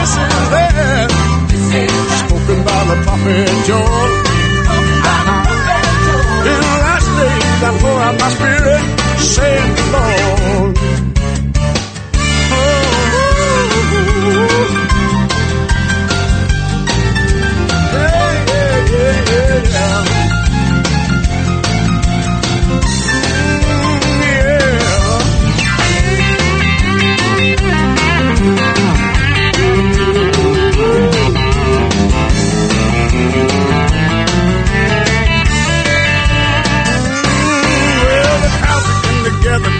This is there, spoken by the prophet Joel. In the last days I pour out my spirit, saith the Lord. Oh.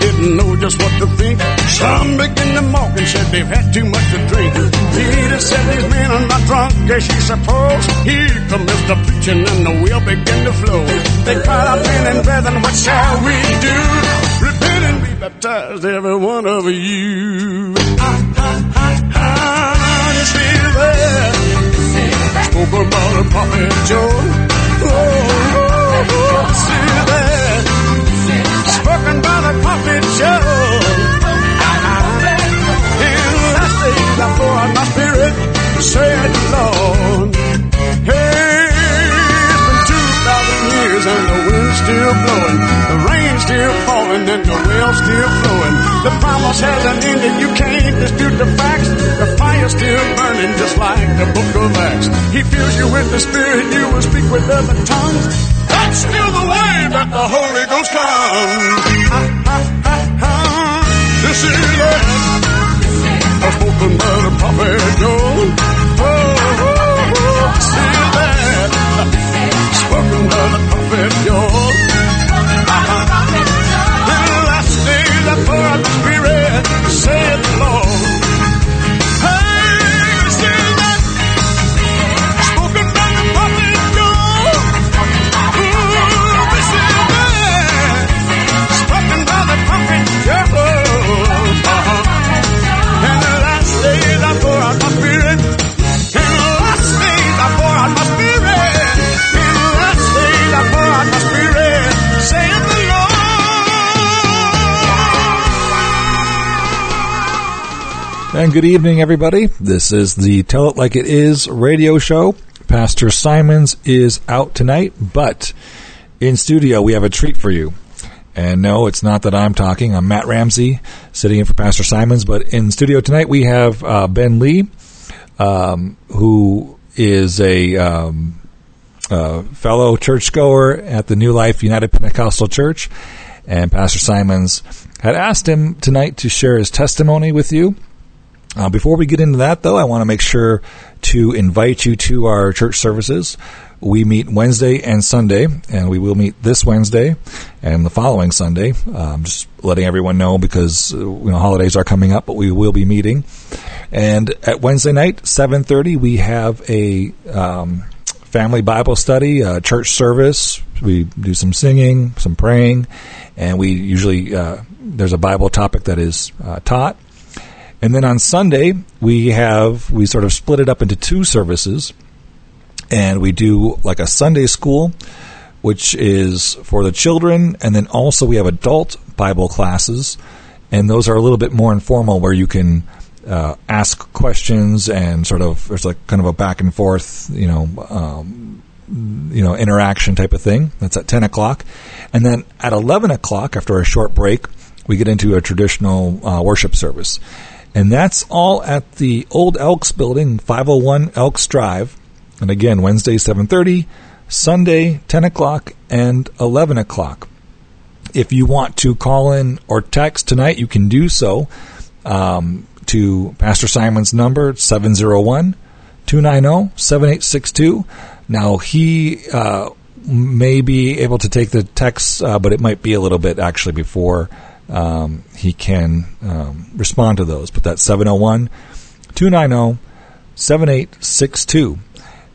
Didn't know just what to think. Some began to mock and said they've had too much to drink. Peter said these men are not drunk, as you suppose. Here comes the preaching and the will began to flow. They cried out, men and brethren, what shall we do? Repent and be baptized, every one of you. This is there, spoke about the prophet Joel. Oh, this is there, spoken by the prophet Joel. In the last days I pour out my spirit, said the Lord. Hey, it's been 2,000 years and the wind's still blowing, the rain's still falling and the well's still flowing. The promise hasn't ended, you can't dispute the facts. The fire's still burning just like the book of Acts. He fills you with the spirit, you will speak with other tongues. That's still the way that the Holy Ghost comes. This is it, spoken by the prophet Joel. Oh, this is it, spoken by the prophet Joel. In the last days I pour out the spirit, saith the Lord. Hey, this is it, spoken by the prophet Joel. And good evening, everybody. This is the Tell It Like It Is radio show. Pastor Simons is out tonight, but in studio we have a treat for you. And no, it's not that I'm talking. I'm Matt Ramsey, sitting in for Pastor Simons. But in studio tonight, we have Ben Lee, who is a fellow churchgoer at the New Life United Pentecostal Church. And Pastor Simons had asked him tonight to share his testimony with you. Before we get into that, though, I want to make sure to invite you to our church services. We meet Wednesday and Sunday, and we will meet this Wednesday and the following Sunday. Just letting everyone know because holidays are coming up, but we will be meeting. And at Wednesday night, 7:30, we have a family Bible study, a church service. We do some singing, some praying, and we usually there's a Bible topic that is taught. And then on Sunday, we sort of split it up into two services. And we do like a Sunday school, which is for the children. And then also we have adult Bible classes. And those are a little bit more informal where you can ask questions and sort of there's like kind of a back and forth, interaction type of thing. That's at 10 o'clock. And then at 11 o'clock, after a short break, we get into a traditional worship service. And that's all at the Old Elks Building, 501 Elks Drive. And again, Wednesday, 7:30, Sunday, 10 o'clock, and 11 o'clock. If you want to call in or text tonight, you can do so to Pastor Simon's number, 701-290-7862. Now, he may be able to take the text, but it might be a little bit actually before he can respond to those. But that's 701-290-7862.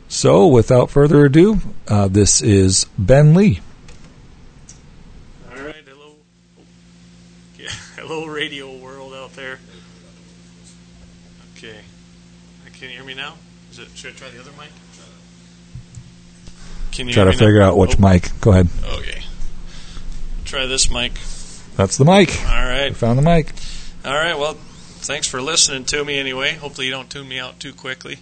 So, without further ado, this is Ben Lee. All right, hello. Yeah, hello, radio world out there. Okay. Can you hear me now? Is it, should I try the other mic? Can you try to figure out which mic. Go ahead. Okay. Try this mic. That's the mic. All right. We found the mic. All right, well, thanks for listening to me anyway. Hopefully you don't tune me out too quickly.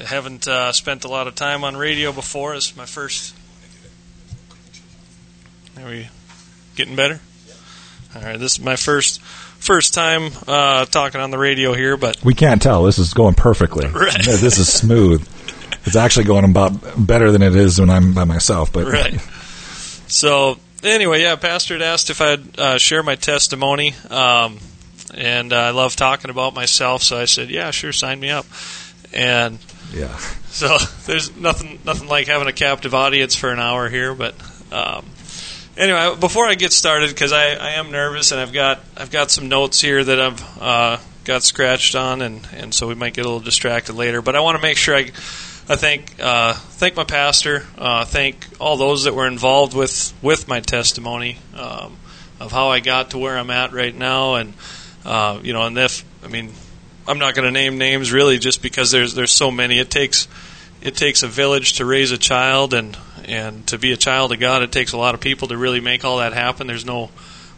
I haven't spent a lot of time on radio before. This is my first. Are we getting better? All right, this is my first time talking on the radio here, but we can't tell. This is going perfectly. Right. This is smooth. It's actually going about better than it is when I'm by myself. But right. So anyway, yeah, Pastor had asked if I'd share my testimony, and I love talking about myself, so I said, yeah, sure, sign me up. And yeah, so there's nothing like having a captive audience for an hour here. But anyway, before I get started, because I am nervous and I've got some notes here that I've got scratched on, and so we might get a little distracted later. But I want to make sure I thank my pastor, thank all those that were involved with my testimony of how I got to where I'm at right now, and I'm not going to name names really, just because there's so many. It takes a village to raise a child, and to be a child of God, it takes a lot of people to really make all that happen. There's no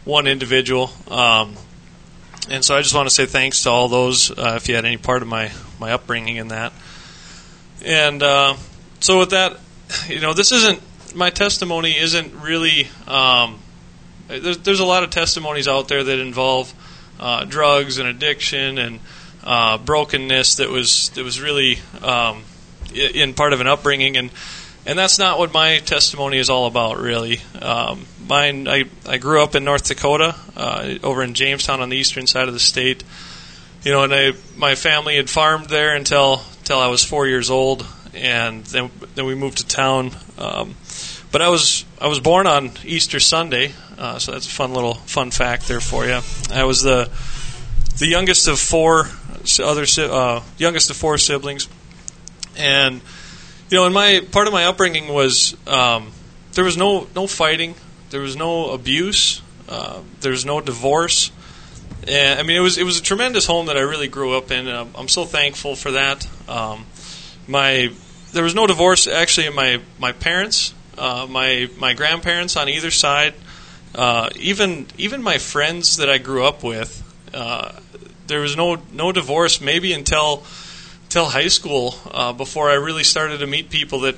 one individual, and so I just want to say thanks to all those if you had any part of my upbringing in that. And so with that, this isn't my testimony. Isn't really there's a lot of testimonies out there that involve drugs and addiction and brokenness that was really in part of an upbringing, and that's not what my testimony is all about, really. Mine, I grew up in North Dakota, over in Jamestown on the eastern side of the state, and my family had farmed there until I was 4 years old, and then we moved to town. But I was born on Easter Sunday, so that's a fun fact there for you. I was the youngest of four siblings, and in my part of my upbringing was there was no fighting, there was no abuse, there was no divorce, and it was a tremendous home that I really grew up in, and I'm so thankful for that. There was no divorce actually in my parents, my grandparents on either side, even my friends that I grew up with. There was no divorce maybe until high school, before I really started to meet people that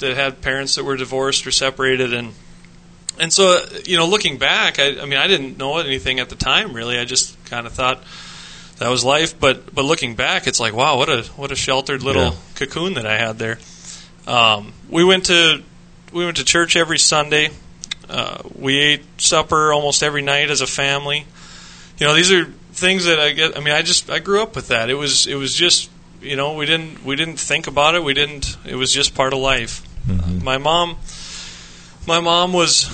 had parents that were divorced or separated, and so looking back, I didn't know anything at the time really. I just kind of thought that was life, but looking back, it's like, wow, what a sheltered little cocoon that I had there. We went to church every Sunday. We ate supper almost every night as a family. These are things that I grew up with that. It was just, we didn't think about it. It was just part of life. Mm-hmm. My mom was,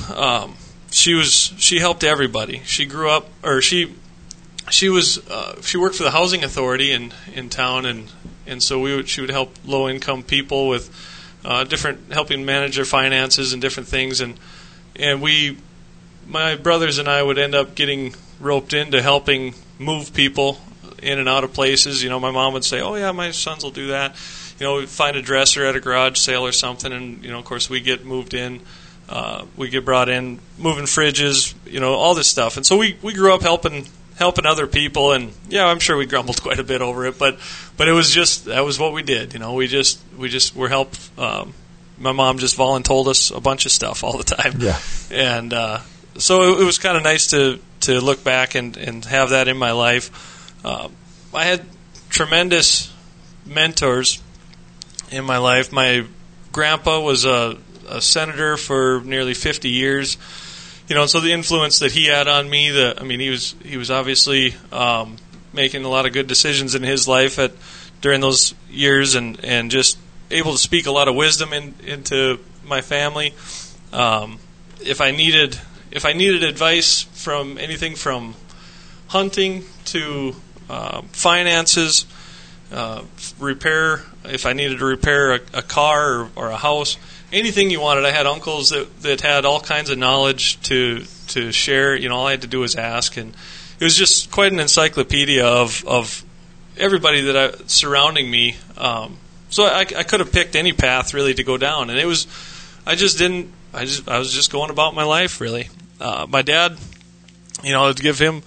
she helped everybody. She grew up, or she worked for the housing authority in town, and so she would help low income people with helping manage their finances and different things, and my brothers and I would end up getting roped into helping move people in and out of places. My mom would say, oh yeah, my sons will do that. We'd find a dresser at a garage sale or something, and of course we get moved in, we get brought in, moving fridges, all this stuff. And so we grew up helping other people, and yeah, I'm sure we grumbled quite a bit over it, but it was just, that was what we did. We just were helped. My mom just voluntold us a bunch of stuff all the time. Yeah. And so it was kind of nice to look back and have that in my life. I had tremendous mentors in my life. My grandpa was a senator for nearly 50 years. You know, and so the influence that he had on me, he was obviously making a lot of good decisions in his life during those years, and just able to speak a lot of wisdom into my family. If I needed advice from anything from hunting to finances, repair, if I needed to repair a car or a house, anything you wanted. I had uncles that had all kinds of knowledge to share. You know, all I had to do was ask, and it was just quite an encyclopedia of everybody surrounding me. So I could have picked any path really to go down, and it was I was just going about my life really. My dad, you know, to give him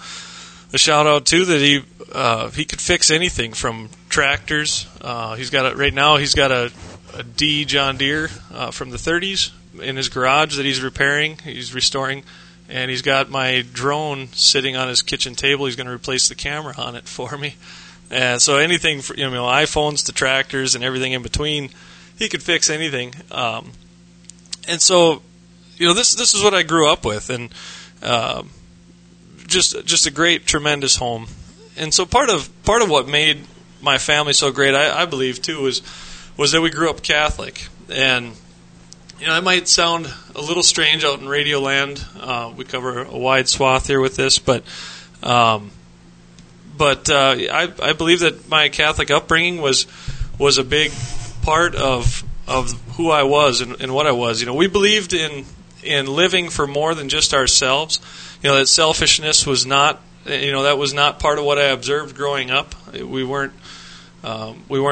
a shout out too, that he could fix anything from tractors. He's got a D John Deere from the 30s in his garage that he's repairing, he's restoring, and he's got my drone sitting on his kitchen table. He's going to replace the camera on it for me. And so anything, for, you know, iPhones to tractors and everything in between, he could fix anything. And so, you know, this is what I grew up with, and just a great, tremendous home. And so part of what made my family so great, I believe too, was that we grew up Catholic. And, you know, that might sound a little strange out in Radio Land. We cover a wide swath here with this, but I believe that my Catholic upbringing was a big part of who I was and what I was. You know, we believed in living for more than just ourselves. You know, that selfishness was not, you know, that was not part of what I observed growing up. We weren't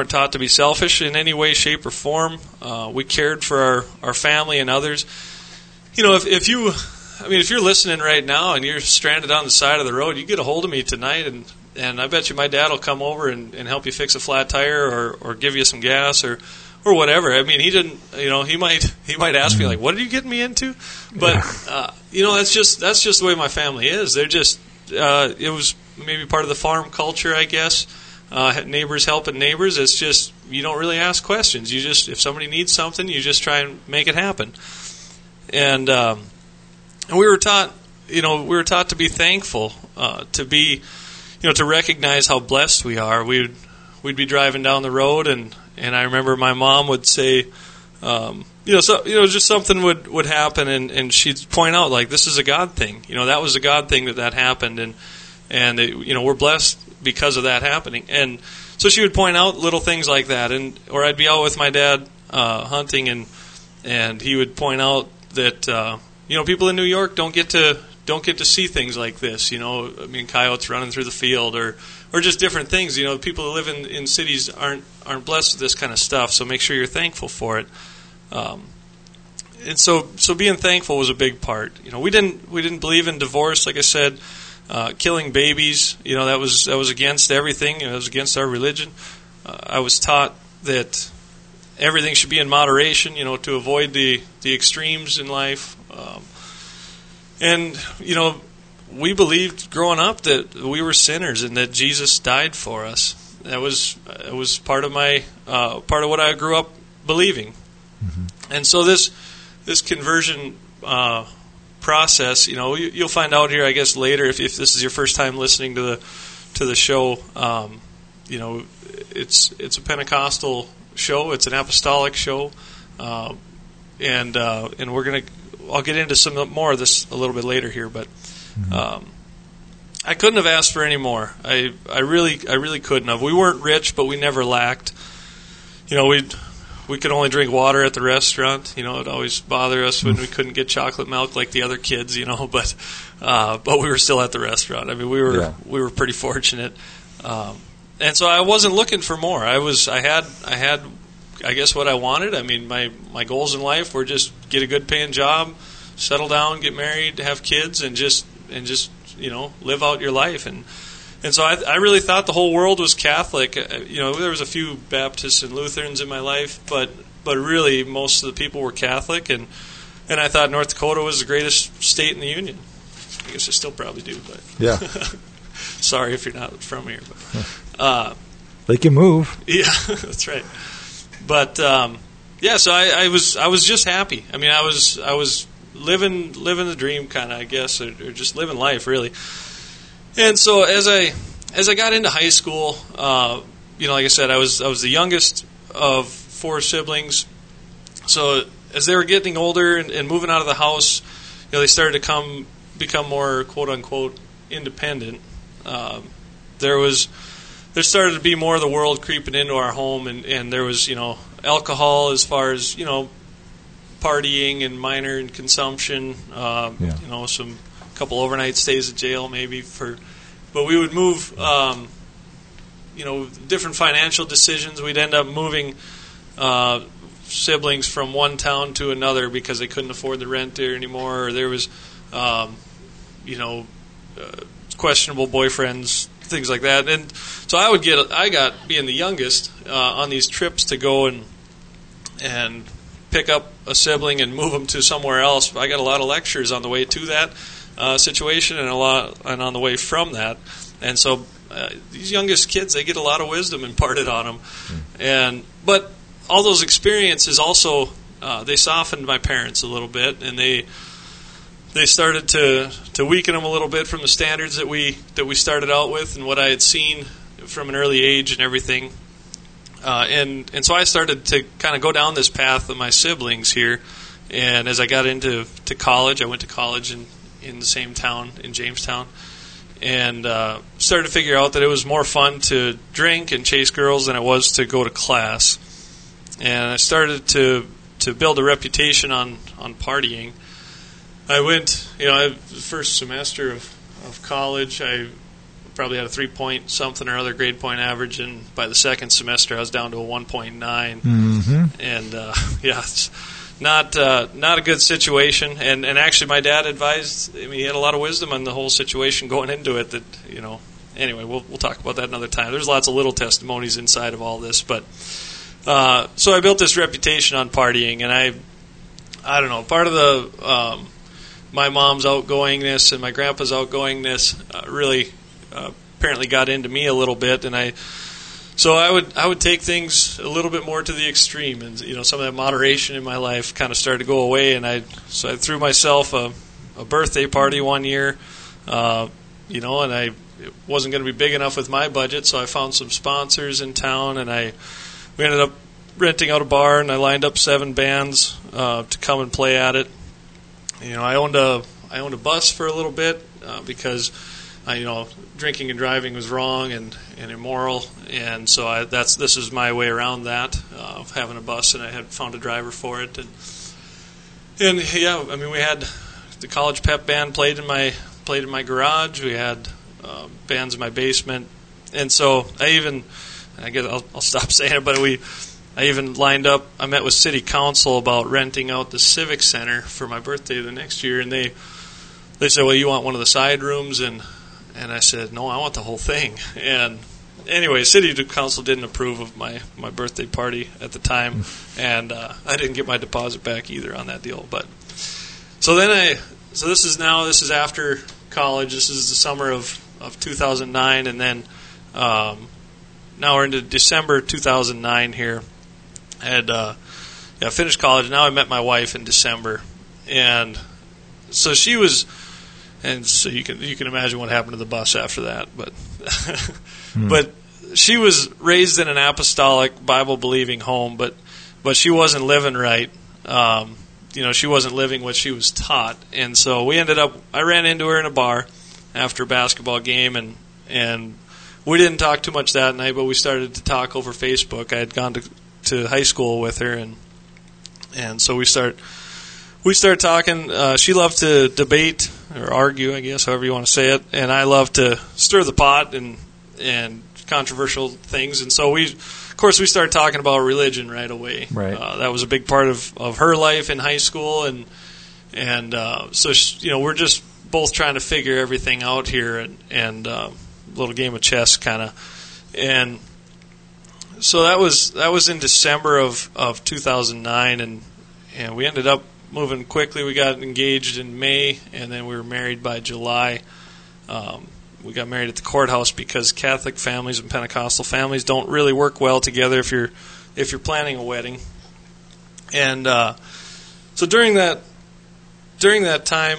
taught to be selfish in any way, shape, or form. We cared for our family and others. You know, if you're listening right now and you're stranded on the side of the road, you get a hold of me tonight, and I bet you my dad will come over and help you fix a flat tire or give you some gas or whatever. I mean, he didn't. You know, he might ask me like, "What are you getting me into?" But you know, that's just the way my family is. They're just it was maybe part of the farm culture, I guess. Neighbors helping neighbors. It's just, you don't really ask questions. You just, if somebody needs something, you just try and make it happen. And we were taught to be thankful, to be, you know, to recognize how blessed we are. We'd be driving down the road, and I remember my mom would say, just something would happen, and she'd point out like, this is a God thing. You know, that was a God thing that happened, and it, you know, we're blessed because of that happening. And so she would point out little things like that, or I'd be out with my dad hunting, and he would point out that you know, people in New York don't get to see things like this. You know, I mean, coyotes running through the field or just different things. You know, people that live in cities aren't blessed with this kind of stuff. So make sure you're thankful for it. And so being thankful was a big part. You know, we didn't believe in divorce, like I said. Killing babies, you know, that was against everything. You know, it was against our religion. I was taught that everything should be in moderation, you know, to avoid the extremes in life. And, you know, we believed growing up that we were sinners and that Jesus died for us. That was part of my part of what I grew up believing. Mm-hmm. And so this conversion process, you know, you'll find out here, I guess, later if this is your first time listening to the show. You know, it's a Pentecostal show, it's an apostolic show, and I'll get into some more of this a little bit later here, but I couldn't have asked for any more. I really couldn't have. We weren't rich, but we never lacked. You know, we could only drink water at the restaurant. You know, it'd always bother us when we couldn't get chocolate milk like the other kids. You know, but we were still at the restaurant. I mean, we were pretty fortunate, and so I wasn't looking for more. I had I guess what I wanted. I mean, my goals in life were just get a good paying job, settle down, get married, have kids, and just you know, live out your life. And so I really thought the whole world was Catholic. You know, there was a few Baptists and Lutherans in my life, but really most of the people were Catholic, and I thought North Dakota was the greatest state in the union. I guess I still probably do, but yeah. Sorry if you're not from here, but they can move. Yeah, that's right. But yeah, so I was just happy. I mean, I was living the dream, kind of, I guess, or just living life, really. And so as I got into high school, like I said, I was the youngest of four siblings. So as they were getting older and moving out of the house, they started to become more quote unquote independent. There started to be more of the world creeping into our home, and there was alcohol, as far as partying and minor consumption. Couple overnight stays at jail maybe for, but we would move. Different financial decisions. We'd end up moving siblings from one town to another because they couldn't afford the rent there anymore. Or there was, questionable boyfriends, things like that. And so I got being the youngest on these trips to go and pick up a sibling and move them to somewhere else. I got a lot of lectures on the way to that situation and on the way from that. And so these youngest kids, they get a lot of wisdom imparted on them. But all those experiences also, they softened my parents a little bit, and they started to weaken them a little bit from the standards that we started out with and what I had seen from an early age and everything. And so I started to kind of go down this path of my siblings here. And as I got into college, I went to college in the same town, in Jamestown. And started to figure out that it was more fun to drink and chase girls than it was to go to class. And I started to build a reputation on partying. I went, the first semester of college, I probably had a 3 point something or other grade point average, and by the second semester, I was down to a 1.9. Mm-hmm. And it's not a good situation. And actually, my dad advised. I mean, he had a lot of wisdom on the whole situation going into it. That anyway, we'll talk about that another time. There's lots of little testimonies inside of all this, but. So I built this reputation on partying, and I don't know, part of the my mom's outgoingness and my grandpa's outgoingness really apparently got into me a little bit, and I would take things a little bit more to the extreme, and some of that moderation in my life kind of started to go away, and I threw myself a birthday party one year, and it wasn't going to be big enough with my budget, so I found some sponsors in town, and we ended up renting out a bar, and I lined up 7 bands to come and play at it. I owned a bus for a little bit because drinking and driving was wrong and immoral, and so this is my way around that of having a bus, and I had found a driver for it, and we had the college pep band played in my garage. We had bands in my basement, and so I guess I'll stop saying it, but I even lined up. I met with city council about renting out the civic center for my birthday the next year, and they said, "Well, you want one of the side rooms?" And I said, "No, I want the whole thing." And anyway, city council didn't approve of my birthday party at the time, and I didn't get my deposit back either on that deal. But so then this is after college. This is the summer of 2009, and then. Now we're into December 2009 here. I had finished college. Now I met my wife in December, and so she was, and so you can imagine what happened to the bus after that. But but she was raised in an apostolic Bible believing home, but she wasn't living right. She wasn't living what she was taught, and so we ended up. I ran into her in a bar after a basketball game, and. We didn't talk too much that night, but we started to talk over Facebook. I had gone to high school with her, and so we start talking. She loved to debate or argue, I guess, however you want to say it, and I love to stir the pot and controversial things. And so we started talking about religion right away. Right. That was a big part of her life in high school, and so we're just both trying to figure everything out here, and little game of chess kind of, and so that was in December of 2009, and we ended up moving quickly. We got engaged in May, and then we were married by July. We got married at the courthouse because Catholic families and Pentecostal families don't really work well together if you're planning a wedding. And so during that time,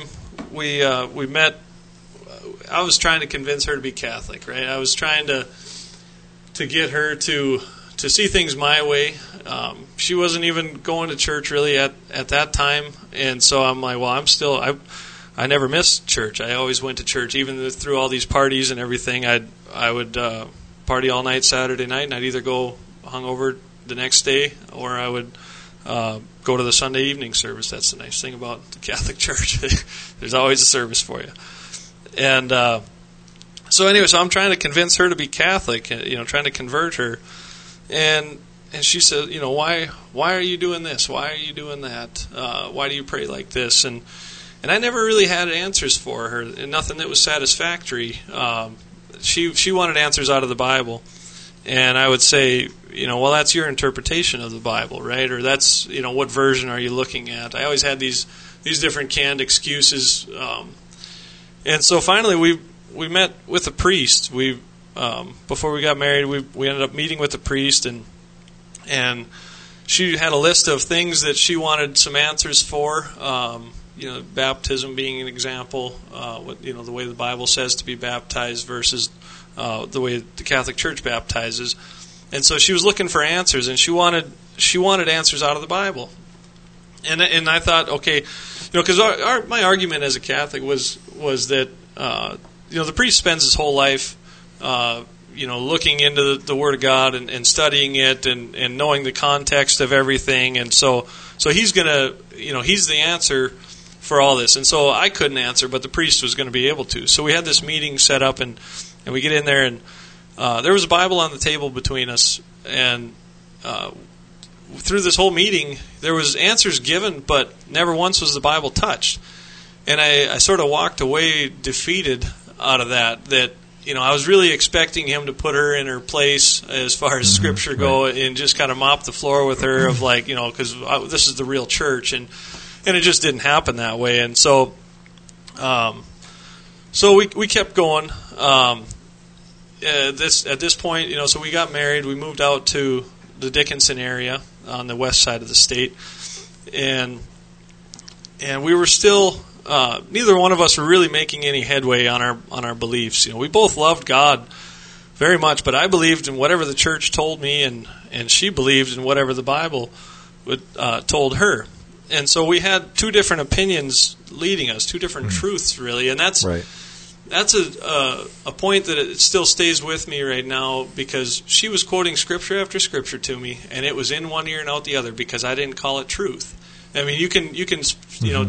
we met. I was trying to convince her to be Catholic, right? I was trying to get her to see things my way. She wasn't even going to church really at that time, and so I'm like, well, I never missed church. I always went to church, even through all these parties and everything. I would party all night Saturday night, and I'd either go hungover the next day, or I would go to the Sunday evening service. That's the nice thing about the Catholic Church. There's always a service for you. And so I'm trying to convince her to be Catholic, trying to convert her. And she said, why are you doing this? Why are you doing that? Why do you pray like this? And I never really had answers for her, and nothing that was satisfactory. She wanted answers out of the Bible. And I would say, well, that's your interpretation of the Bible, right? Or that's, what version are you looking at? I always had these different canned excuses. And so finally we met with a priest. Before we got married, we ended up meeting with a priest, and she had a list of things that she wanted some answers for. Baptism being an example, the way the Bible says to be baptized versus the way the Catholic Church baptizes. And so she was looking for answers, and she wanted answers out of the Bible. And I thought, okay, because my argument as a Catholic was that the priest spends his whole life looking into the Word of God and studying it and knowing the context of everything, and so he's gonna he's the answer for all this. And so I couldn't answer, but the priest was going to be able to. So we had this meeting set up, and we get in there, and there was a Bible on the table between us, and through this whole meeting, there was answers given, but never once was the Bible touched. And I sort of walked away defeated out of that, I was really expecting him to put her in her place as far as Scripture go, and just kind of mop the floor with her of because this is the real church, and it just didn't happen that way. And so, we kept going. At this point, so we got married. We moved out to the Dickinson area on the west side of the state, and we were still. Neither one of us were really making any headway on our beliefs. We both loved God very much, but I believed in whatever the church told me, and she believed in whatever the Bible told her. And so we had two different opinions leading us, two different truths, really. And that's right. That's a point that it still stays with me right now, because she was quoting Scripture after Scripture to me, and it was in one ear and out the other because I didn't call it truth. I mean, you can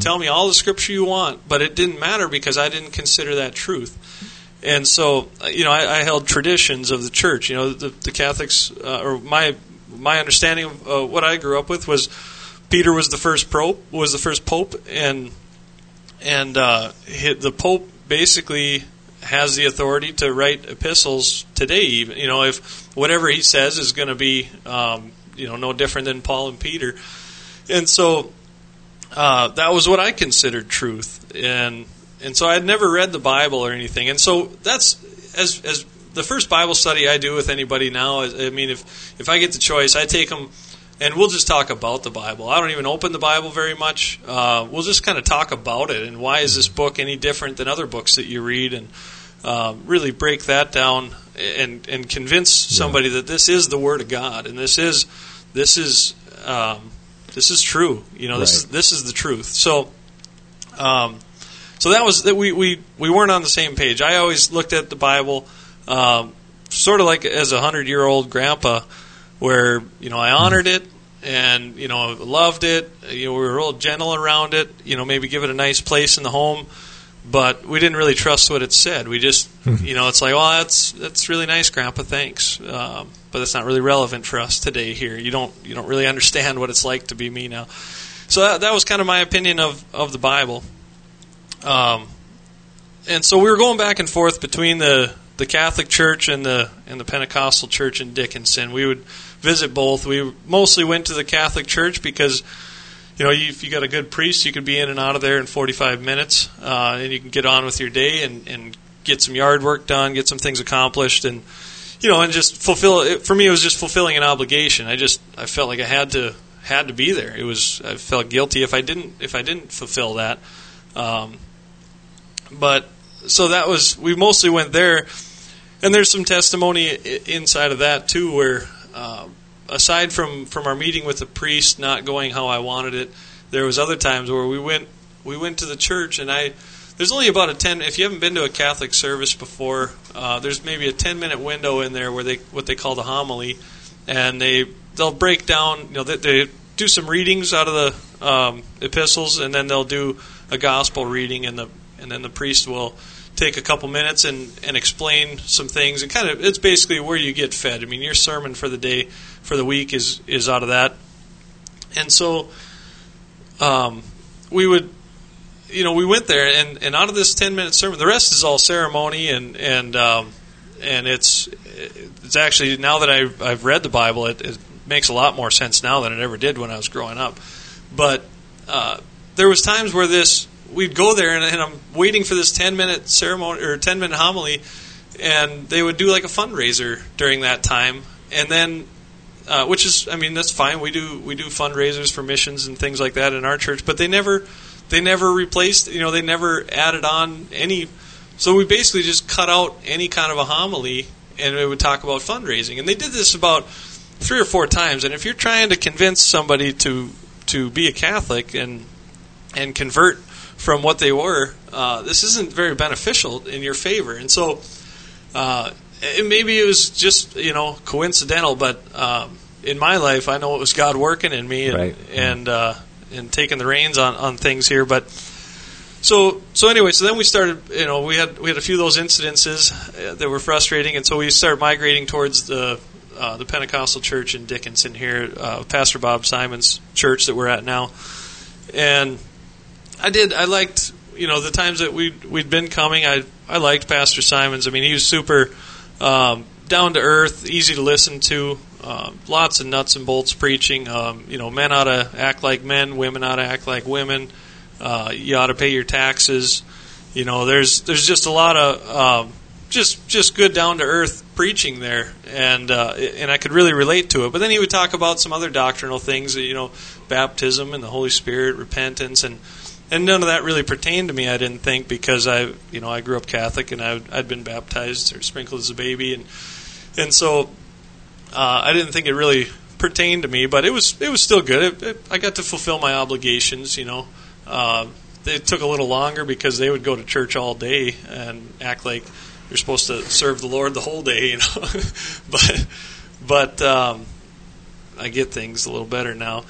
tell me all the Scripture you want, but it didn't matter because I didn't consider that truth. And so, I held traditions of the church. The Catholics, or my understanding of what I grew up with was Peter was the first pope, and the pope basically has the authority to write epistles today. Even if whatever he says is going to be no different than Paul and Peter. And so that was what I considered truth, and so I had never read the Bible or anything. And so that's as the first Bible study I do with anybody now. I mean, if I get the choice, I take them, and we'll just talk about the Bible. I don't even open the Bible very much. We'll just kind of talk about it, and why is this book any different than other books that you read, and really break that down and convince somebody that this is the Word of God, and this is. This is true. This is the truth. So, so that was that. We weren't on the same page. I always looked at the Bible, sort of like as a 100-year-old grandpa, where I honored it and loved it. We were real gentle around it. Maybe give it a nice place in the home, but we didn't really trust what it said. We just it's like, well, that's really nice, Grandpa. Thanks. But that's not really relevant for us today here. You don't really understand what it's like to be me now. So that was kind of my opinion of the Bible. And so we were going back and forth between the Catholic Church and the Pentecostal Church in Dickinson. We would visit both. We mostly went to the Catholic Church because if you got a good priest, you could be in and out of there in 45 minutes, and you can get on with your day and get some yard work done, get some things accomplished, and and just fulfill it. For me, it was just fulfilling an obligation. I felt like I had to had to be there. It was, I felt guilty if I didn't fulfill that. But so that was, we mostly went there, and there's some testimony inside of that too, where aside from our meeting with the priest not going how I wanted it, there was other times where we went to the church, and there's only about a 10, if you haven't been to a Catholic service before, there's maybe a 10-minute window in there where what they call the homily, and they'll break down, they do some readings out of the epistles, and then they'll do a gospel reading, and then the priest will take a couple minutes and explain some things, and kind of, it's basically where you get fed. I mean, your sermon for the day, for the week is out of that. And so we would, we went there, and out of this 10-minute sermon, the rest is all ceremony, and it's actually, now that I've read the Bible, it makes a lot more sense now than it ever did when I was growing up. But there was times where we'd go there, and I'm waiting for this 10-minute ceremony or 10-minute homily, and they would do like a fundraiser during that time, and then. Which is, I mean, that's fine. We do fundraisers for missions and things like that in our church, but they never replaced. They never added on any. So we basically just cut out any kind of a homily, and we would talk about fundraising. And they did this about 3 or 4 times. And if you're trying to convince somebody to be a Catholic and convert from what they were, this isn't very beneficial in your favor. And so. Maybe it was just, coincidental, but in my life, I know it was God working in me and taking the reins on things here. But so anyway, so then we started, we had a few of those incidences that were frustrating, and so we started migrating towards the Pentecostal church in Dickinson here, Pastor Bob Simons' church that we're at now. And I liked, the times that we'd been coming, I liked Pastor Simons. I mean, he was super... down to earth, easy to listen to, lots of nuts and bolts preaching. Men ought to act like men, women ought to act like women. You ought to pay your taxes. There's just a lot of just good down to earth preaching there, and I could really relate to it. But then he would talk about some other doctrinal things, baptism and the Holy Spirit, repentance, and none of that really pertained to me, I didn't think, because I grew up Catholic, and I'd been baptized or sprinkled as a baby, and so I didn't think it really pertained to me. But it was still good. I got to fulfill my obligations. It took a little longer because they would go to church all day and act like you're supposed to serve the Lord the whole day. But I get things a little better now,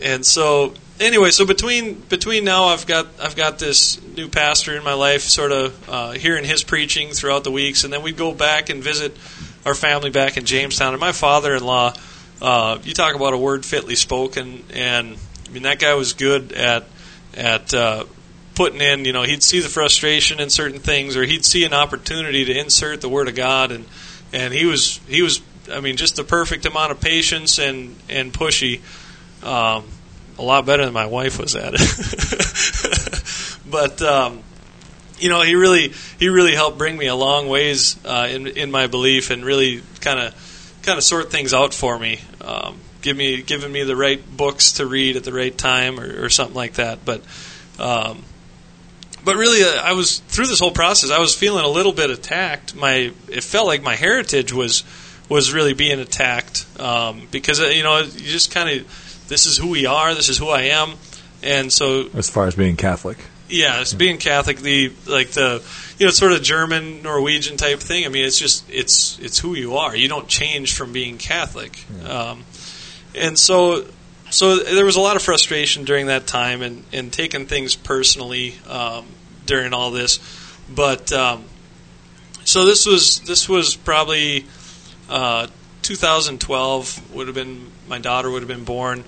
and so. Anyway, so between now, I've got this new pastor in my life, sort of hearing his preaching throughout the weeks, and then we'd go back and visit our family back in Jamestown. And my father-in-law, you talk about a word fitly spoken, and I mean that guy was good at putting in. He'd see the frustration in certain things, or he'd see an opportunity to insert the Word of God, and he was I mean just the perfect amount of patience and pushy. A lot better than my wife was at it, but he really helped bring me a long ways in my belief, and really kind of sort things out for me, giving me the right books to read at the right time or something like that. But really, I was through this whole process. I was feeling a little bit attacked. It felt like my heritage was really being attacked because you just kind of. This is who we are. This is who I am, and so as far as being Catholic, being Catholic, the sort of German Norwegian type thing. I mean, it's just it's who you are. You don't change from being Catholic, and so there was a lot of frustration during that time and taking things personally during all this. But so this was probably 2012 would have been my daughter would have been born.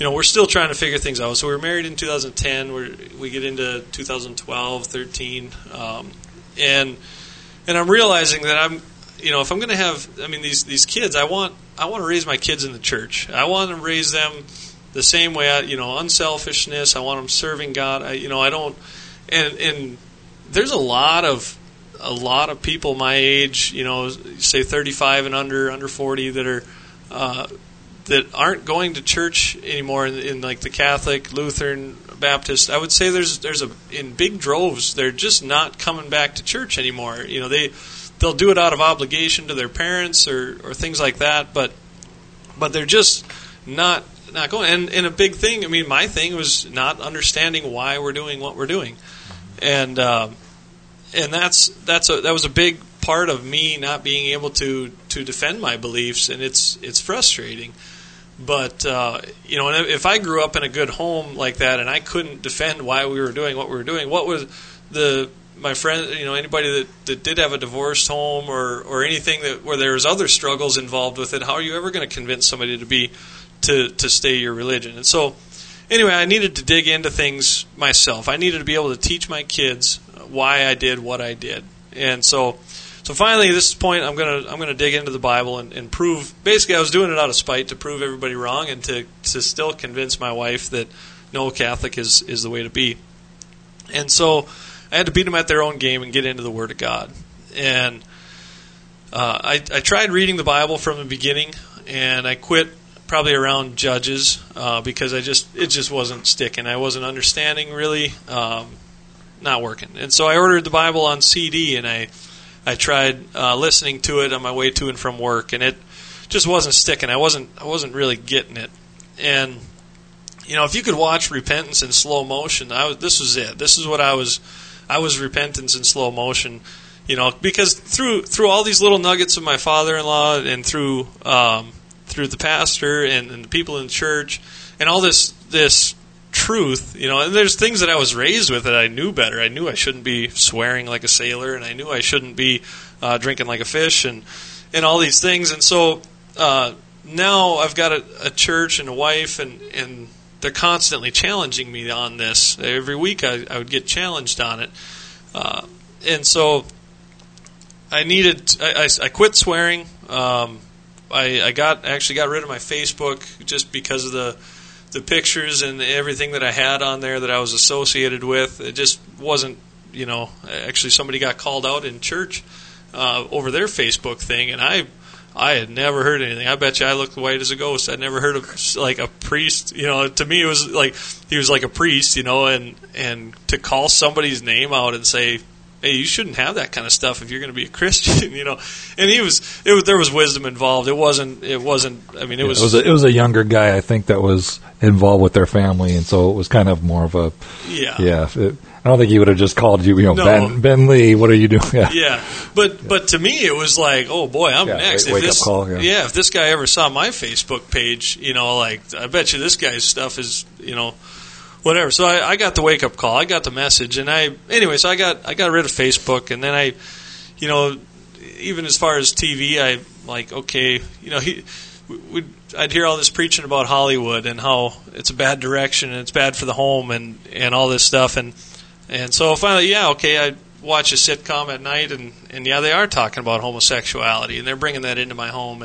We're still trying to figure things out. So we were married in 2010. We get into 2012, 13, and I'm realizing that I'm, if I'm going to have, I mean, these kids, I want to raise my kids in the church. I want to raise them the same way. Unselfishness. I want them serving God. And there's a lot of people my age, say 35 and under 40 that are that aren't going to church anymore in like the Catholic, Lutheran, Baptist, I would say there's in big droves, they're just not coming back to church anymore. You know, they'll do it out of obligation to their parents or things like that, but they're just not going. And a big thing, I mean, my thing was not understanding why we're doing what we're doing, and that was a big part of me not being able to defend my beliefs, and it's frustrating. But, you know, and if I grew up in a good home like that and I couldn't defend why we were doing what we were doing, what was my friend, you know, anybody that did have a divorced home or anything where there was other struggles involved with it, how are you ever going to convince somebody to stay your religion? And so, anyway, I needed to dig into things myself. I needed to be able to teach my kids why I did what I did. And so finally, at this point, I'm gonna dig into the Bible and prove. Basically, I was doing it out of spite to prove everybody wrong and to still convince my wife that no, Catholic is the way to be. And so I had to beat them at their own game and get into the Word of God. And I tried reading the Bible from the beginning, and I quit probably around Judges because it just wasn't sticking. I wasn't understanding really, not working. And so I ordered the Bible on CD and I tried listening to it on my way to and from work, and it just wasn't sticking. I wasn't really getting it. And you know, if you could watch repentance in slow motion, this was it. This is what I was repentance in slow motion. You know, because through all these little nuggets of my father-in-law and through the pastor and the people in the church and all this truth, you know, and there's things that I was raised with that I knew better. I knew I shouldn't be swearing like a sailor, and I knew I shouldn't be drinking like a fish, and all these things. And so now I've got a church and a wife, and they're constantly challenging me on this. Every week I would get challenged on it, and so I quit swearing. I got rid of my Facebook just because of the pictures and everything that I had on there that I was associated with. It just wasn't, you know, actually somebody got called out in church over their Facebook thing, and I had never heard anything. I bet you I looked white as a ghost. I'd never heard of, like, a priest. You know, to me it was like, he was like a priest, you know, and to call somebody's name out and say, hey, you shouldn't have that kind of stuff if you're going to be a Christian, you know. And there was wisdom involved. It wasn't. I mean, it was a younger guy, I think, that was involved with their family, and so it was kind of more of a I don't think he would have just called you, you know, no. Ben Lee, what are you doing? But to me, it was like, oh boy, I'm next. If this guy ever saw my Facebook page, you know, like, I bet you this guy's stuff is, you know, whatever. So I got the wake up call. I got the message, and so I got rid of Facebook, and then I, you know, even as far as TV, I like, okay, you know, I'd hear all this preaching about Hollywood and how it's a bad direction and it's bad for the home and all this stuff, and so finally, I watch a sitcom at night, and yeah, they are talking about homosexuality and they're bringing that into my home,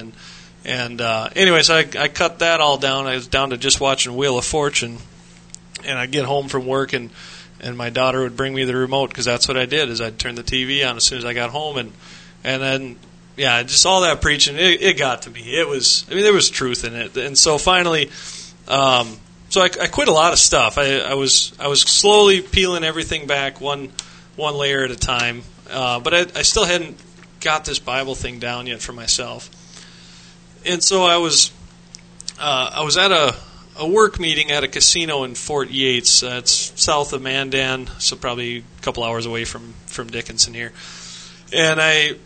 and so I cut that all down. I was down to just watching Wheel of Fortune. And I'd get home from work, and my daughter would bring me the remote, because that's what I did, is I'd turn the TV on as soon as I got home. And then, just all that preaching, it got to me. It was, I mean, there was truth in it. And so finally, I quit a lot of stuff. I was slowly peeling everything back one layer at a time. But I still hadn't got this Bible thing down yet for myself. And so I was at a work meeting at a casino in Fort Yates. It's south of Mandan, so probably a couple hours away from Dickinson here. And I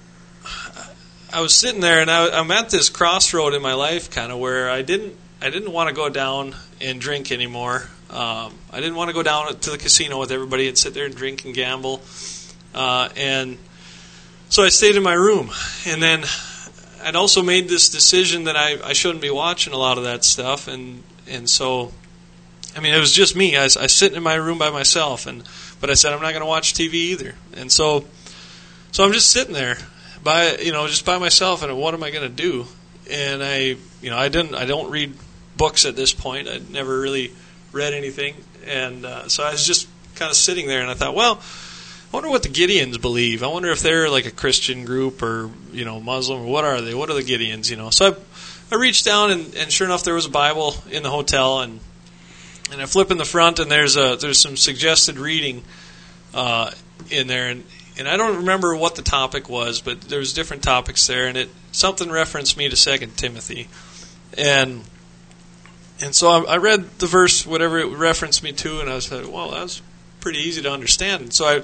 was sitting there, and I'm at this crossroad in my life, kind of, where I didn't want to go down and drink anymore. I didn't want to go down to the casino with everybody and sit there and drink and gamble. And so I stayed in my room, and then I'd also made this decision that I shouldn't be watching a lot of that stuff, and so, I mean, it was just me. I sit in my room by myself, but I said I'm not going to watch TV either. And so I'm just sitting there by myself. And what am I going to do? And I don't read books at this point. I'd never really read anything, and so I was just kind of sitting there. And I thought, well, I wonder what the Gideons believe. I wonder if they're like a Christian group or, you know, Muslim, or what are they? What are the Gideons? You know, so I I reached down, and sure enough, there was a Bible in the hotel, and I flip in the front, and there's some suggested reading in there, and I don't remember what the topic was, but there was different topics there, and something referenced me to Second Timothy, and so I read the verse, whatever it referenced me to, and I was like, well, that was pretty easy to understand. And so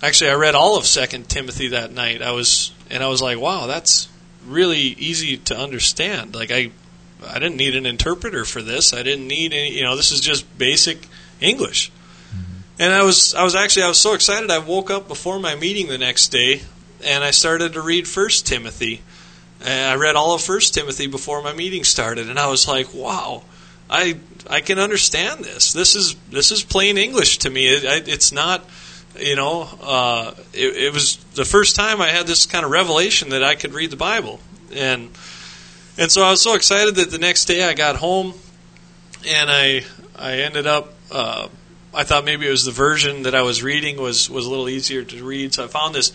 I read all of Second Timothy that night. I was like, wow, that's really easy to understand. Like I didn't need an interpreter for this. I didn't need any. This is just basic English. And I was so excited. I woke up before my meeting the next day, and I started to read First Timothy. And I read all of First Timothy before my meeting started, and I was like, wow, I can understand this. This is plain English to me. It's not, it was the first time I had this kind of revelation that I could read the Bible, and so I was so excited that the next day I got home, and I ended up. I thought maybe it was the version that I was reading was a little easier to read, so I found this.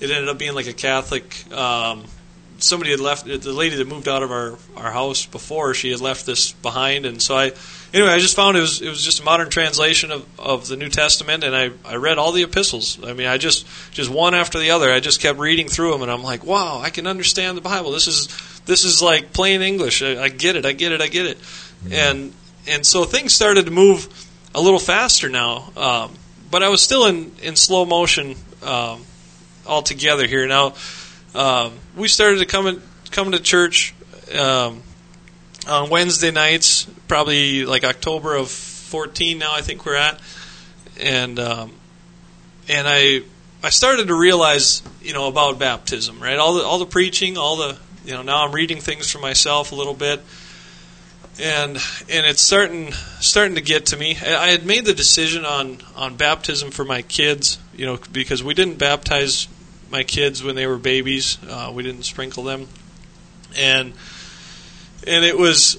It ended up being like a Catholic. Somebody had left, the lady that moved out of our house before, she had left this behind, and so I just found it was just a modern translation of the New Testament, and I read all the epistles. I mean, I just one after the other. I just kept reading through them, and I'm like, wow, I can understand the Bible. This is like plain English. I get it. Yeah. And so things started to move a little faster now, but I was still in slow motion altogether here. Now, we started to come to church on Wednesday nights, probably like October of 14 now I think we're at, and I started to realize, about baptism, right? All the preaching, now I'm reading things for myself a little bit. And it's starting to get to me. I had made the decision on baptism for my kids, because we didn't baptize my kids when they were babies. We didn't sprinkle them, and it was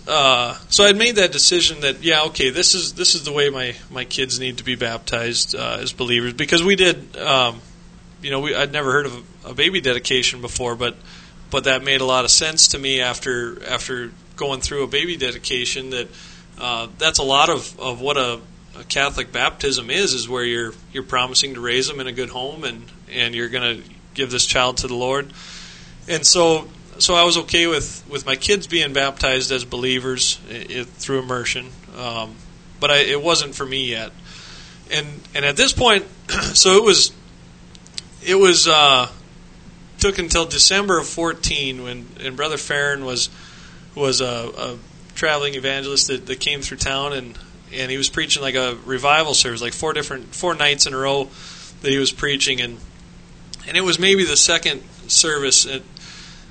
so I'd made that decision that this is the way my kids need to be baptized as believers, because we did I'd never heard of a baby dedication before, but that made a lot of sense to me after going through a baby dedication, that that's a lot of what a Catholic baptism is where you're promising to raise them in a good home, and you're going to give this child to the Lord. And so I was okay with my kids being baptized as believers through immersion, but it wasn't for me yet. And at this point, so it was took until December of 14 when Brother Farron was a traveling evangelist that came through town, and he was preaching like a revival service, like four nights in a row that he was preaching, and it was maybe the second service, and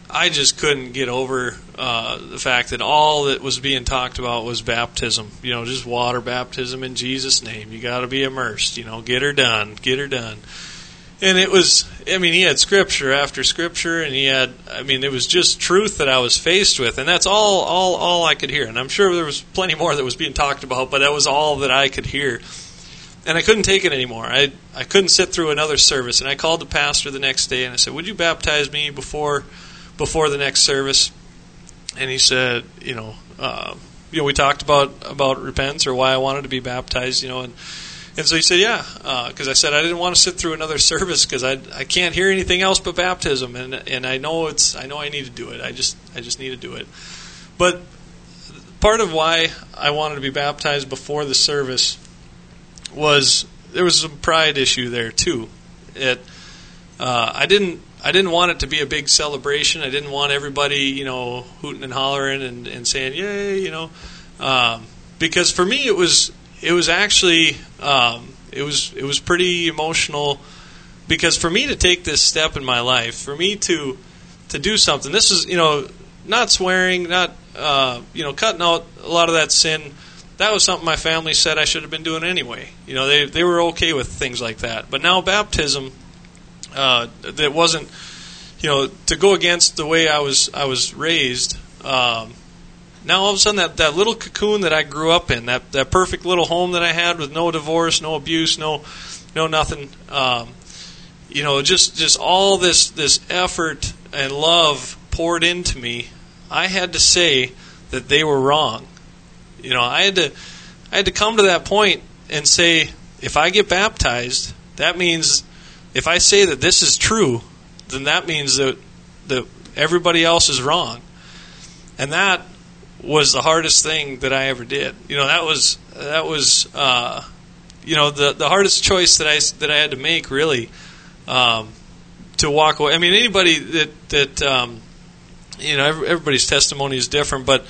I just couldn't get over the fact that all that was being talked about was baptism, just water baptism in Jesus' name. You got to be immersed, get her done. And it was, he had scripture after scripture, and it was just truth that I was faced with, and that's all I could hear. And I'm sure there was plenty more that was being talked about, but that was all that I could hear. And I couldn't take it anymore. I couldn't sit through another service, and I called the pastor the next day, and I said, would you baptize me before the next service? And he said, we talked about repentance, or why I wanted to be baptized, And so he said, yeah, because I said I didn't want to sit through another service, because I can't hear anything else but baptism, and I know I need to do it. I just need to do it. But part of why I wanted to be baptized before the service was there was some pride issue there too. I didn't want it to be a big celebration. I didn't want everybody hooting and hollering and saying yay, because for me it was actually it was pretty emotional, because for me to take this step in my life, for me to do something, this is not swearing, not cutting out a lot of that sin. That was something my family said I should have been doing anyway. They were okay with things like that. But now baptism, that wasn't to go against the way I was raised. Now all of a sudden that little cocoon that I grew up in, that perfect little home that I had with no divorce, no abuse, no nothing, just all this effort and love poured into me, I had to say that they were wrong. You know, I had to come to that point and say, if I get baptized, that means if I say that this is true, then that means that everybody else is wrong. And that was the hardest thing that I ever did. You know, that was you know, the hardest choice that I had to make, really, to walk away. I mean, anybody that you know, everybody's testimony is different, but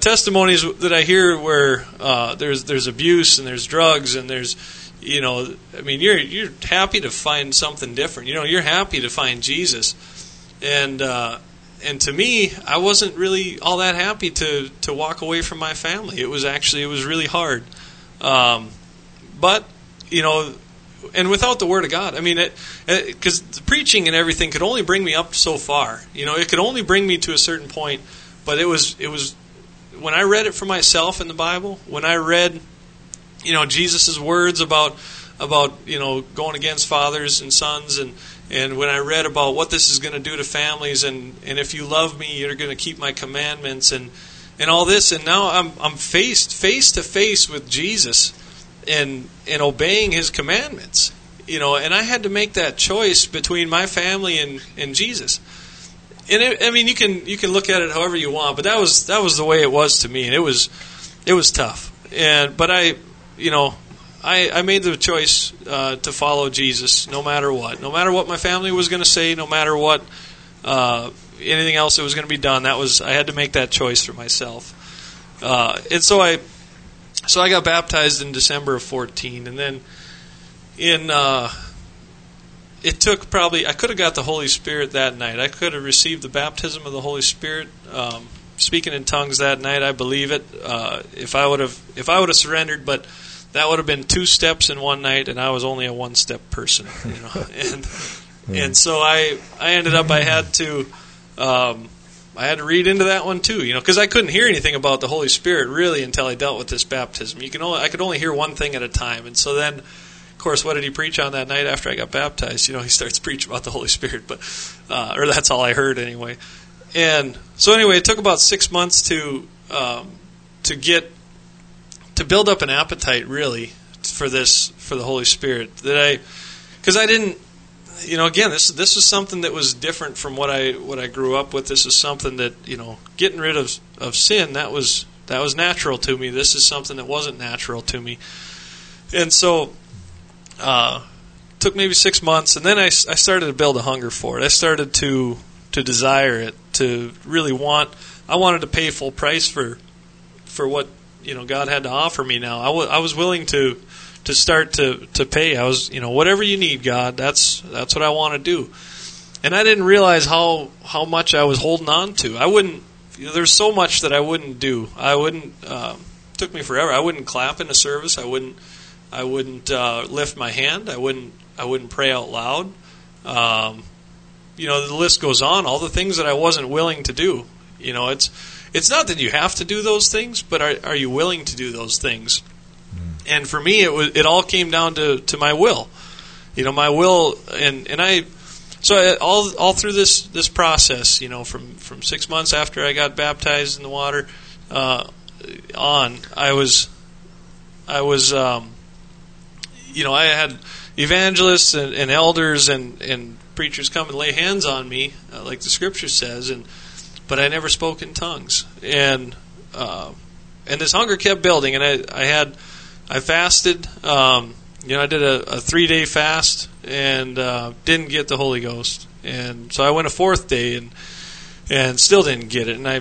testimonies that I hear where there's abuse and there's drugs and there's, you know, I mean, you're happy to find something different. You know, you're happy to find Jesus, and to me, I wasn't really all that happy to walk away from my family. It was really hard, but you know, and without the Word of God, I mean, because the preaching and everything could only bring me up so far. You know, it could only bring me to a certain point. But it was when I read it for myself in the Bible, when I read, you know, Jesus' words about you know, going against fathers and sons, and when I read about what this is going to do to families, and if you love me, you're going to keep my commandments, and all this, and now I'm face to face with Jesus. And obeying his commandments, you know, and I had to make that choice between my family and Jesus. And I mean, you can look at it however you want, but that was the way it was to me, and it was tough. But I, you know, I made the choice to follow Jesus, no matter what my family was going to say, no matter what anything else that was going to be done. I had to make that choice for myself, and so I. So I got baptized in December of 2014, and then it took probably, I could have got the Holy Spirit that night. I could have received the baptism of the Holy Spirit, speaking in tongues that night. I believe it. If I would have surrendered, but that would have been 2 steps in one night, and I was only a 1-step person, you know. And so I ended up, I had to read into that one too, you know, because I couldn't hear anything about the Holy Spirit really until I dealt with this baptism. I could only hear one thing at a time, and so then, of course, what did he preach on that night after I got baptized? You know, he starts preaching about the Holy Spirit, but or that's all I heard anyway. And so anyway, it took about 6 months to build up an appetite really for the Holy Spirit because I didn't. You know, again, this is something that was different from what I grew up with. This is something that, you know, getting rid of sin, that was natural to me. This is something that wasn't natural to me, and so took maybe 6 months, and then I started to build a hunger for it. I started to desire it, to really want. I wanted to pay full price for what, you know, God had to offer me. Now I was willing to start to pay. I was, you know, whatever you need, God, that's what I want to do. And I didn't realize how much I was holding on to. I wouldn't, you know, there's so much that I wouldn't do. I wouldn't, took me forever. I wouldn't clap in a service. I wouldn't lift my hand. I wouldn't pray out loud. You know, the list goes on, all the things that I wasn't willing to do. You know, it's not that you have to do those things, but are you willing to do those things? And for me, it all came down to my will, you know, my will, and I. So I, all through this process, you know, from 6 months after I got baptized in the water, on I was you know, I had evangelists and elders and preachers come and lay hands on me, like the Scripture says, but I never spoke in tongues, and this hunger kept building, and I fasted, you know, I did a 3-day fast and didn't get the Holy Ghost. And so I went a 4th day and still didn't get it. And I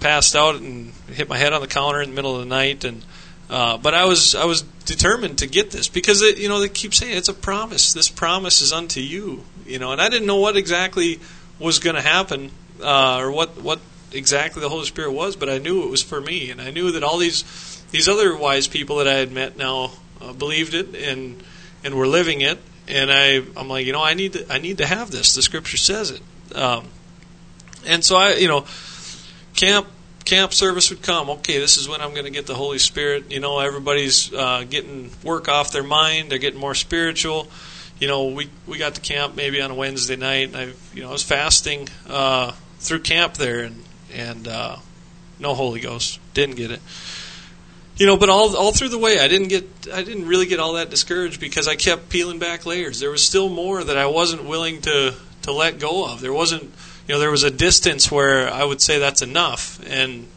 passed out and hit my head on the counter in the middle of the night. And but I was determined to get this because, you know, they keep saying it's a promise. This promise is unto you, you know. And I didn't know what exactly was going to happen or what exactly the Holy Spirit was, but I knew it was for me. And I knew that all these other wise people that I had met now believed it and were living it, and I'm like, you know, I need to have this. The Scripture says it, and so I, you know, camp service would come. Okay, this is when I'm going to get the Holy Spirit. You know, everybody's getting work off their mind. They're getting more spiritual. You know, we got to camp maybe on a Wednesday night, and I was fasting through camp there, and and no Holy Ghost. Didn't get it. You know, but all through the way, I didn't really get all that discouraged because I kept peeling back layers. There was still more that I wasn't willing to let go of. There wasn't, you know, there was a distance where I would say that's enough, and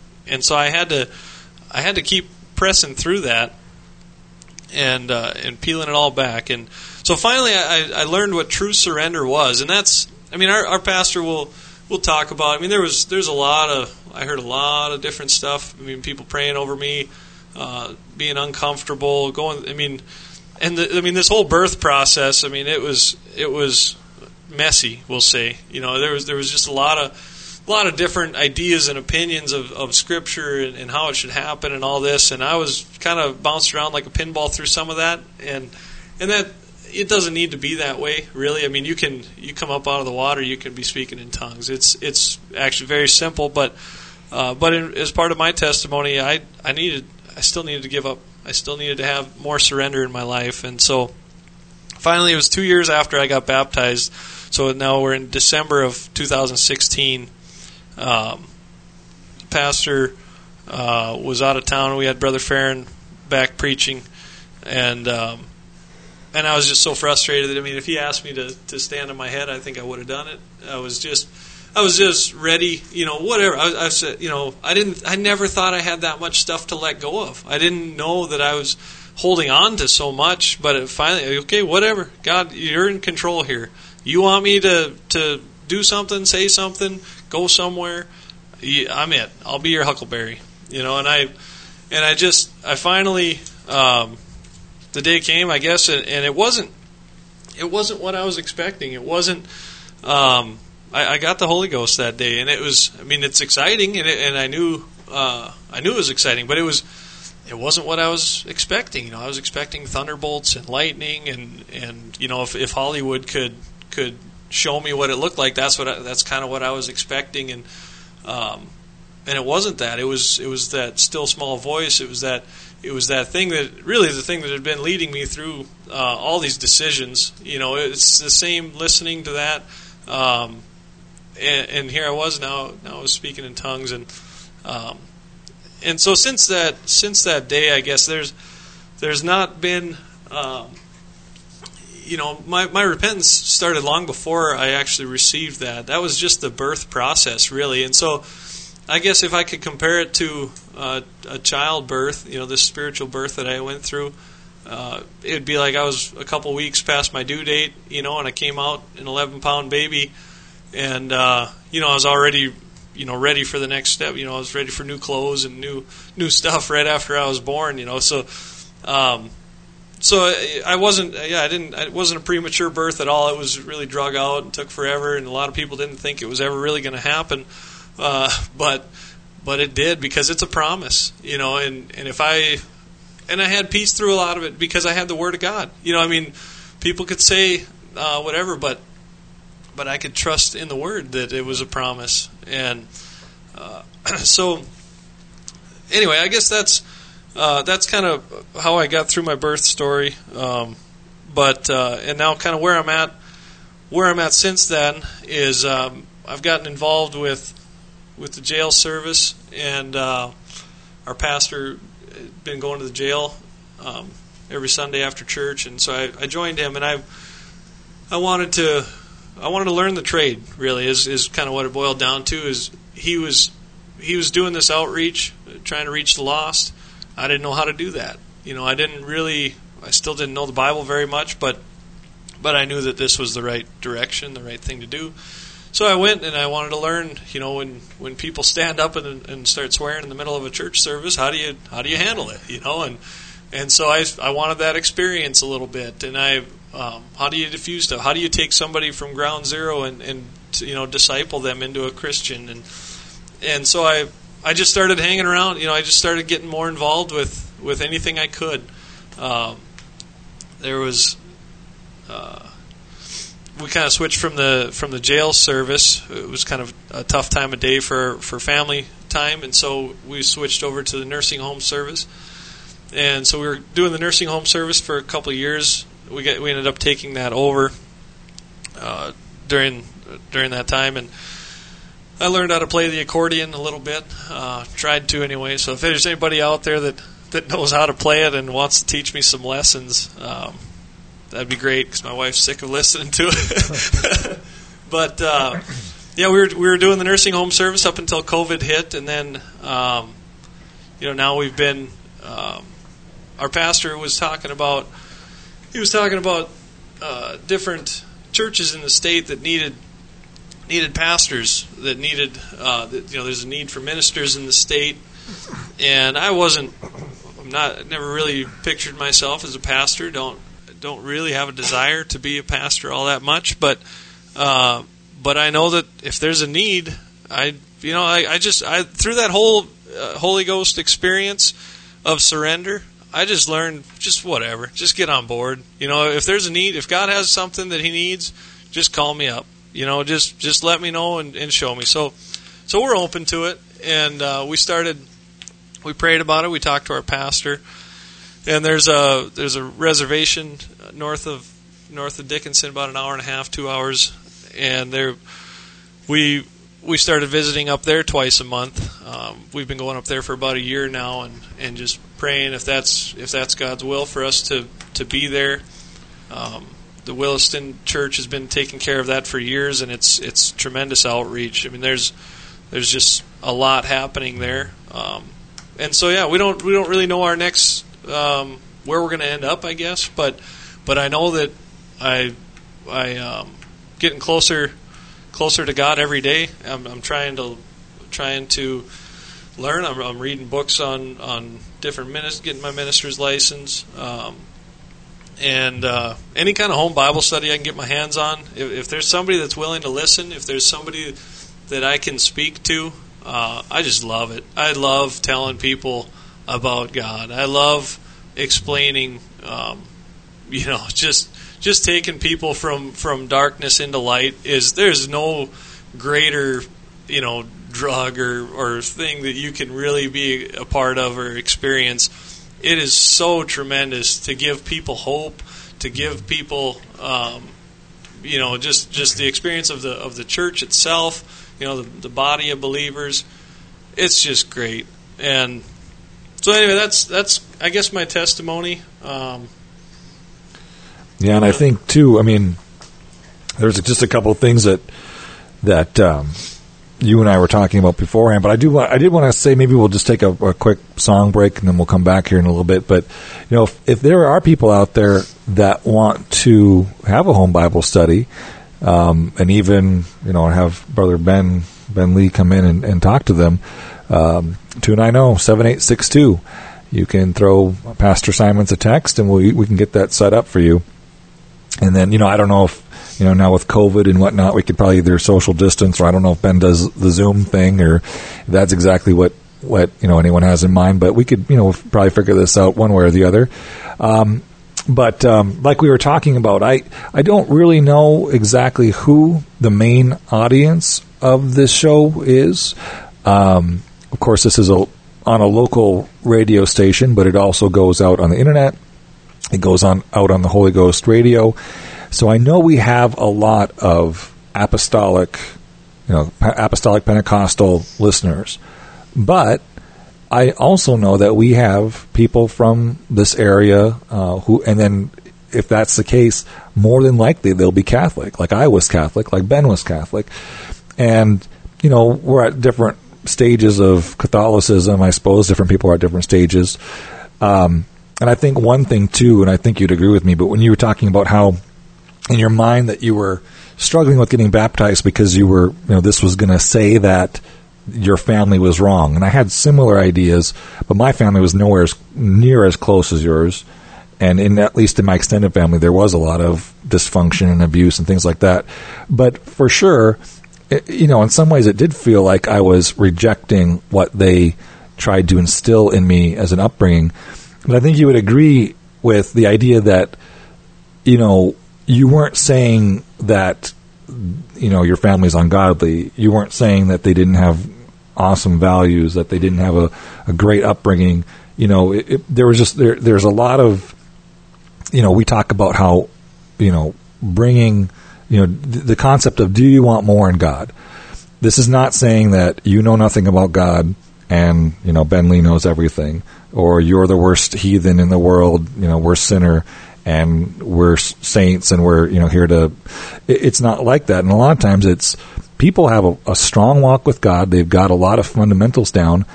so I had to keep pressing through that and peeling it all back. And so finally, I learned what true surrender was, and that's, I mean, our pastor will talk about. I mean, there's a lot of, I heard a lot of different stuff. I mean, people praying over me. Being uncomfortable, going. I mean, and this whole birth process. I mean, it was messy. We'll say, you know, there was just a lot of different ideas and opinions of Scripture and how it should happen and all this. And I was kind of bounced around like a pinball through some of that. And that it doesn't need to be that way, really. I mean, you come up out of the water, you can be speaking in tongues. It's actually very simple. But as part of my testimony, I still needed to give up. I still needed to have more surrender in my life. And so finally it was 2 years after I got baptized. So now we're in December of 2016. The pastor was out of town. We had Brother Farron back preaching. And I was just so frustrated that, I mean, if he asked me to stand on my head, I think I would have done it. I was just ready, you know, whatever. I said, you know, I never thought I had that much stuff to let go of. I didn't know that I was holding on to so much, but it finally, okay, whatever. God, you're in control here. You want me to do something, say something, go somewhere? I'm it. I'll be your huckleberry, you know. And I finally, the day came, I guess, and it wasn't what I was expecting. It wasn't. I got the Holy Ghost that day, and it was, I mean, it's exciting, and I knew it was exciting, but it wasn't what I was expecting. You know, I was expecting thunderbolts and lightning, and you know, if Hollywood could show me what it looked like, that's kind of what I was expecting, and it wasn't that. It was that still small voice. It was that thing that really the thing that had been leading me through all these decisions. You know, it's the same listening to that. And here I was now I was speaking in tongues, and so since that day, I guess there's not been, you know, my repentance started long before I actually received that. That was just the birth process, really. And so I guess if I could compare it to a childbirth, you know, this spiritual birth that I went through, it'd be like I was a couple weeks past my due date, you know, and I came out an 11-pound baby, and you know, I was already, you know, ready for the next step. You know, I was ready for new clothes and new stuff right after I was born. You know, so I wasn't, yeah, I didn't, it wasn't a premature birth at all. It was really drug out and took forever, and a lot of people didn't think it was ever really going to happen, but it did, because it's a promise, you know, and if I. And I had peace through a lot of it because I had the Word of God. You know, I mean, people could say whatever, but I could trust in the Word that it was a promise. And so, anyway, I guess that's kind of how I got through my birth story. And now, kind of where I'm at since then is I've gotten involved with the jail service, and our pastor. Been going to the jail every Sunday after church, and so I joined him, and I wanted to learn the trade. Really, is kind of what it boiled down to. Is he was doing this outreach, trying to reach the lost. I didn't know how to do that. You know, I still didn't know the Bible very much, but I knew that this was the right direction, the right thing to do. So I went, and I wanted to learn, you know, when people stand up and start swearing in the middle of a church service, how do you handle it, you know? And so I wanted that experience a little bit, and how do you diffuse stuff? How do you take somebody from ground zero and you know, disciple them into a Christian? And so I just started hanging around, you know, I just started getting more involved with anything I could. There was. We kind of switched from the jail service. It was kind of a tough time of day for family time, and so we switched over to the nursing home service. And so we were doing the nursing home service for a couple of years. We ended up taking that over during that time, and I learned how to play the accordion a little bit. Tried to anyway. So if there's anybody out there that knows how to play it and wants to teach me some lessons, that'd be great because my wife's sick of listening to it. But yeah, we were doing the nursing home service up until COVID hit, and then now we've been. Our pastor was talking about. He was talking about different churches in the state that needed pastors, that needed there's a need for ministers in the state, and I never really pictured myself as a pastor. Don't really have a desire to be a pastor all that much, but I know that if there's a need, I through that whole Holy Ghost experience of surrender, I just learned whatever, just get on board. If there's a need, if God has something that He needs, just call me up. Just let me know and show me. So we're open to it, and we prayed about it. We talked to our pastor, and there's a reservation north of Dickinson, about an hour and a half, 2 hours, and there we started visiting up there twice a month. We've been going up there for about a year now, and just praying if that's God's will for us to be there. The Williston Church has been taking care of that for years, and it's tremendous outreach. I mean, there's just a lot happening there, and so yeah, we don't really know our next where we're going to end up, I guess. But I know that I getting closer to God every day. I'm trying to learn. I'm reading books on different ministers, getting my minister's license. And any kind of home Bible study I can get my hands on. If there's somebody that's willing to listen, if there's somebody that I can speak to, I just love it. I love telling people about God. I love explaining, just taking people from darkness into light. There's no greater, drug or thing that you can really be a part of or experience. It is so tremendous to give people hope, to give people, just the experience of the church itself, the body of believers. It's just great. And so anyway, that's I guess my testimony. Yeah, and I think too. I mean, there's just a couple of things that you and I were talking about beforehand, but I did want to say maybe we'll just take a quick song break and then we'll come back here in a little bit. But if there are people out there that want to have a home Bible study, and even have Brother Ben Lee come in and talk to them, 290-7862. You can throw Pastor Simons a text, and we can get that set up for you. And then I don't know if. Now with COVID and whatnot, we could probably either social distance, or I don't know if Ben does the Zoom thing, or that's exactly what anyone has in mind. But we could, probably figure this out one way or the other. But like we were talking about, I don't really know exactly who the main audience of this show is. Of course, this is on a local radio station, but it also goes out on the internet. It goes out on the Holy Ghost Radio. So I know we have a lot of apostolic Pentecostal listeners, but I also know that we have people from this area who, and then if that's the case, more than likely they'll be Catholic, like I was Catholic, like Ben was Catholic, and we're at different stages of Catholicism, I suppose. Different people are at different stages, and I think one thing too, and I think you'd agree with me, but when you were talking about how in your mind that you were struggling with getting baptized because you were, this was going to say that your family was wrong. And I had similar ideas, but my family was nowhere near as close as yours. And at least in my extended family, there was a lot of dysfunction and abuse and things like that. But for sure, in some ways it did feel like I was rejecting what they tried to instill in me as an upbringing. But I think you would agree with the idea that, you weren't saying that, your family's ungodly. You weren't saying that they didn't have awesome values, that they didn't have a great upbringing. There's a lot of, we talk about how, bringing, the concept of do you want more in God? This is not saying that you know nothing about God and, you know, Ben Lee knows everything, or you're the worst heathen in the world, you know, we're sinner and we're saints and we're, you know, here to... It's not like that. And a lot of times it's people have a strong walk with God. They've got a lot of fundamentals down,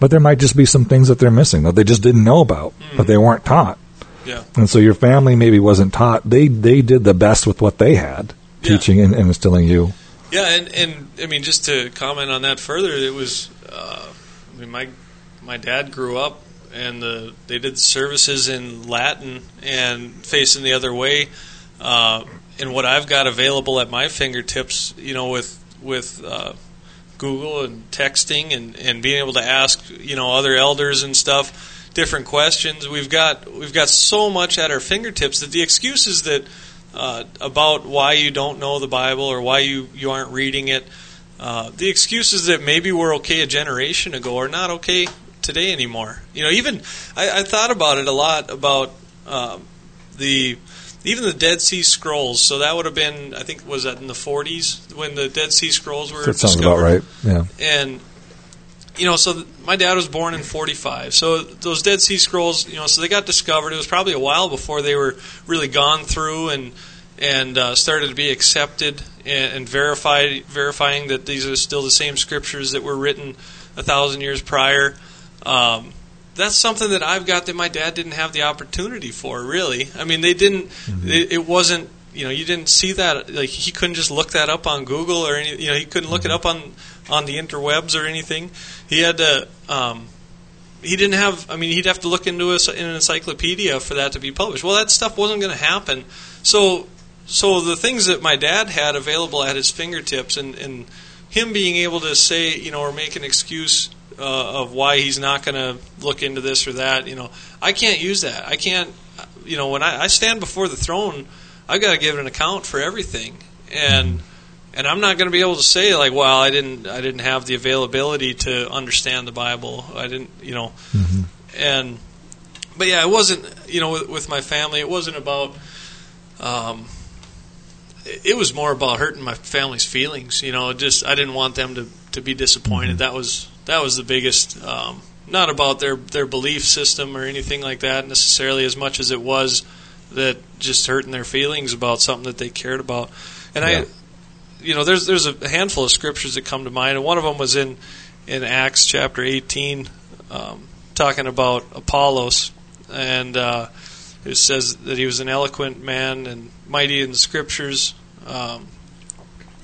but there might just be some things that they're missing that they just didn't know about, but they weren't taught. Yeah. And so your family maybe wasn't taught. They did the best with what they had, teaching and instilling you. Yeah, and I mean, just to comment on that further, it was, I mean, my dad grew up, and they did services in Latin and facing the other way. And what I've got available at my fingertips, you know, with Google and texting and being able to ask, you know, other elders and stuff, different questions. We've got so much at our fingertips that the excuses that about why you don't know the Bible or why you aren't reading it, the excuses that maybe were okay a generation ago are not okay today anymore. You know, even I thought about it a lot about the Dead Sea Scrolls. So that would have been, I think, was that in the 40s when the Dead Sea Scrolls were discovered? That sounds about right. Yeah, and. You know, so my dad was born in 1945. So those Dead Sea Scrolls, you know, so they got discovered. It was probably a while before they were really gone through and started to be accepted and verifying that these are still the same scriptures that were written 1,000 years prior. That's something that I've got that my dad didn't have the opportunity for, really. I mean, they didn't. Mm-hmm. It wasn't. You know, you didn't see that. Like, he couldn't just look that up on Google or any. You know, he couldn't look it up on the interwebs or anything. He had to. He didn't have. I mean, he'd have to look into an encyclopedia for that to be published. Well, that stuff wasn't going to happen. So the things that my dad had available at his fingertips, and him being able to say, you know, or make an excuse of why he's not going to look into this or that. You know, I can't use that. I can't. You know, when I stand before the throne, I've got to give an account for everything, and I'm not going to be able to say like, "Well, I didn't have the availability to understand the Bible. I didn't, you know." Mm-hmm. And but yeah, it wasn't, you know, with my family, it wasn't about. It was more about hurting my family's feelings. You know, just I didn't want them to be disappointed. That was the biggest. Not about their belief system or anything like that necessarily, as much as it was. That just hurting their feelings about something that they cared about. And yeah. I, you know, there's a handful of scriptures that come to mind, and one of them was in Acts chapter 18, talking about Apollos, and it says that he was an eloquent man and mighty in the scriptures.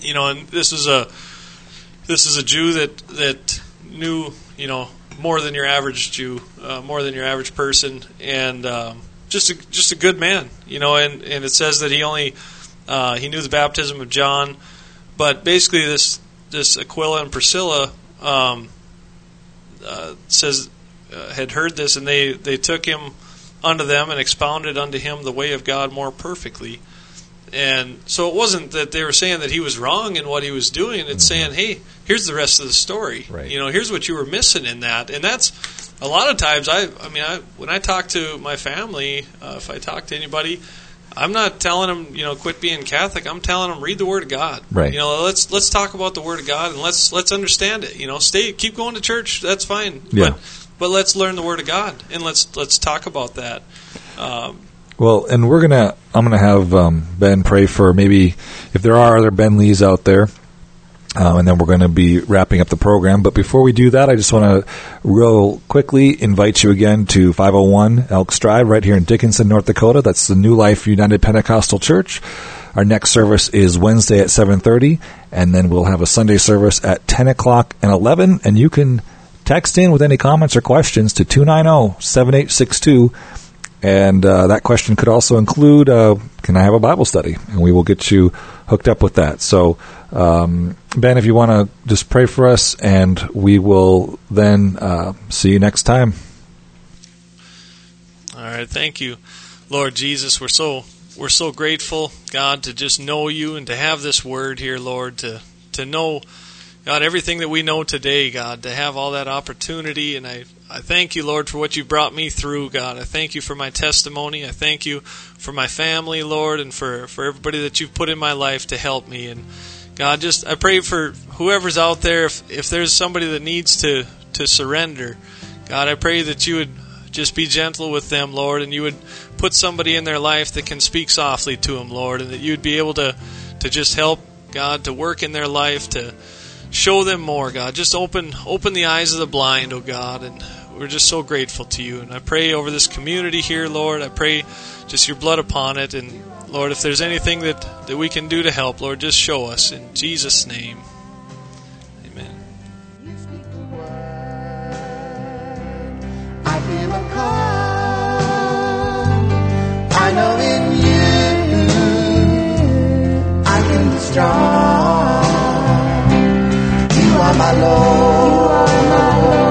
You know, and this is a Jew that knew, you know, more than your average Jew, more than your average person, and. Just a good man, you know, and it says that he only he knew the baptism of John, but basically this Aquila and Priscilla says had heard this, and they took him unto them and expounded unto him the way of God more perfectly. And so it wasn't that they were saying that he was wrong in what he was doing. It's saying, hey, here's the rest of the story. Right. You know, here's what you were missing in that. And that's a lot of times. I mean, when I talk to my family, if I talk to anybody, I'm not telling them, you know, quit being Catholic. I'm telling them read the Word of God. Right. You know, let's talk about the Word of God and let's understand it. You know, keep going to church. That's fine. Yeah. But let's learn the Word of God and let's talk about that. Well, and I'm gonna have Ben pray for maybe if there are other Ben Lees out there, and then we're gonna be wrapping up the program. But before we do that, I just want to real quickly invite you again to 501 Elks Drive right here in Dickinson, North Dakota. That's the New Life United Pentecostal Church. Our next service is Wednesday at 7:30, and then we'll have a Sunday service at 10:00 and 11. And you can text in with any comments or questions to 290-7862. And that question could also include, can I have a Bible study? And we will get you hooked up with that. So, Ben, if you want to just pray for us, and we will then see you next time. All right, thank you, Lord Jesus. We're so grateful, God, to just know you and to have this word here, Lord, to know, God, everything that we know today, God, to have all that opportunity. And I thank you, Lord, for what you brought me through, God. I thank you for my testimony. I thank you for my family, Lord, and for everybody that you've put in my life to help me. And God, just I pray for whoever's out there, if there's somebody that needs to surrender, God, I pray that you would just be gentle with them, Lord, and you would put somebody in their life that can speak softly to them, Lord, and that you'd be able to just help, God, to work in their life, to show them more, God. Just open the eyes of the blind, oh God, and we're just so grateful to you. And I pray over this community here, Lord. I pray just your blood upon it. And, Lord, if there's anything that we can do to help, Lord, just show us. In Jesus' name, amen. You speak the word. I feel a call. I know in you I can be strong. You are my Lord. You are my Lord.